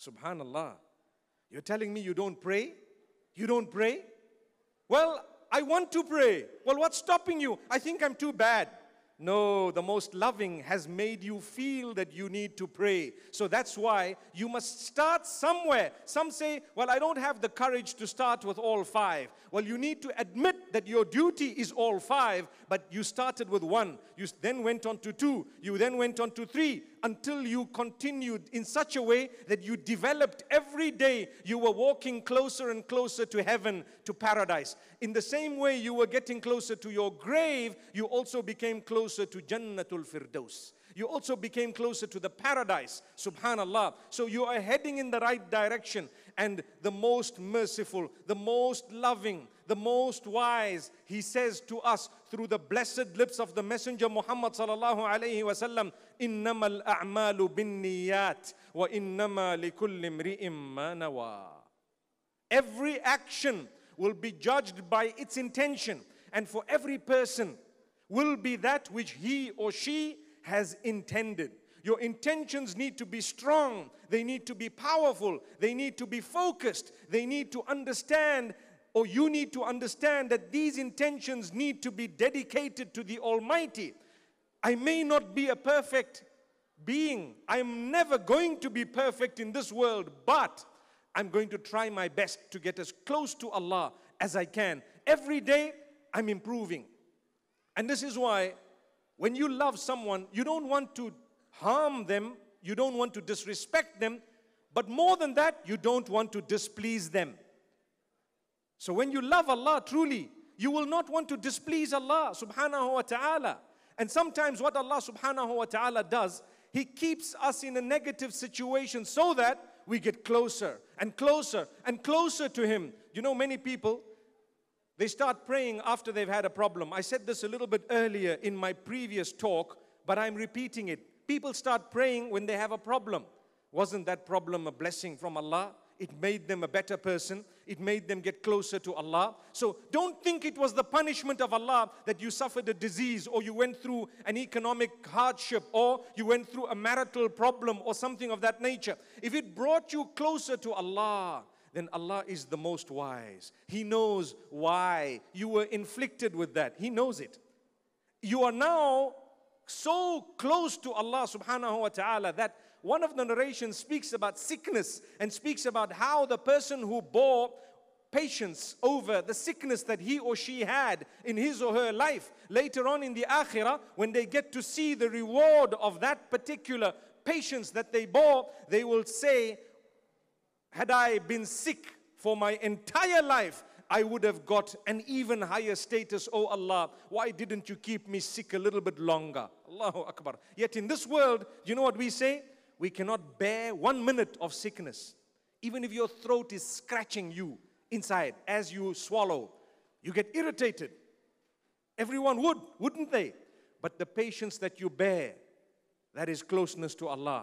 Subhanallah. You're telling me you don't pray? You don't pray? Well, I want to pray. Well, what's stopping you? I think I'm too bad. No, the most loving has made you feel that you need to pray. So that's why you must start somewhere. Some say, well, I don't have the courage to start with all five. Well, you need to admit that your duty is all five, but you started with one. You then went on to two. You then went on to three, until you continued in such a way that you developed every day. You were walking closer and closer to heaven, to paradise. In the same way you were getting closer to your grave, you also became closer to Jannatul Firdaus. You also became closer to the paradise. Subhanallah. So you are heading in the right direction. And the most merciful, the most loving, the most wise, he says to us through the blessed lips of the Messenger Muhammad sallallahu alayhi wa sallam, Innam al Amalu binniyat wa innama likulli imrin ma nawa. Every action will be judged by its intention, and for every person will be that which he or she has intended. Your intentions need to be strong. They need to be powerful. They need to be focused. They need to understand, or you need to understand, that these intentions need to be dedicated to the Almighty. I may not be a perfect being. I'm never going to be perfect in this world, but I'm going to try my best to get as close to Allah as I can. Every day, I'm improving. And this is why when you love someone, you don't want to harm them, you don't want to disrespect them, but more than that, you don't want to displease them. So when you love Allah truly, you will not want to displease Allah subhanahu wa ta'ala. And sometimes what Allah subhanahu wa ta'ala does, He keeps us in a negative situation so that we get closer and closer and closer to Him. You know, many people, they start praying after they've had a problem. I said this a little bit earlier in my previous talk, but I'm repeating it. People start praying when they have a problem. Wasn't that problem a blessing from Allah? It made them a better person. It made them get closer to Allah. So don't think it was the punishment of Allah that you suffered a disease, or you went through an economic hardship, or you went through a marital problem or something of that nature. If it brought you closer to Allah, then Allah is the most wise. He knows why you were inflicted with that. He knows it. You are now so close to Allah subhanahu wa ta'ala that one of the narrations speaks about sickness and speaks about how the person who bore patience over the sickness that he or she had in his or her life, later on in the Akhirah, when they get to see the reward of that particular patience that they bore, they will say, had I been sick for my entire life, I would have got an even higher status. Oh Allah, why didn't you keep me sick a little bit longer? Allahu Akbar. Yet in this world, you know what we say? We cannot bear 1 minute of sickness. Even if your throat is scratching you inside as you swallow, you get irritated. Everyone would, wouldn't they? But the patience that you bear, that is closeness to Allah.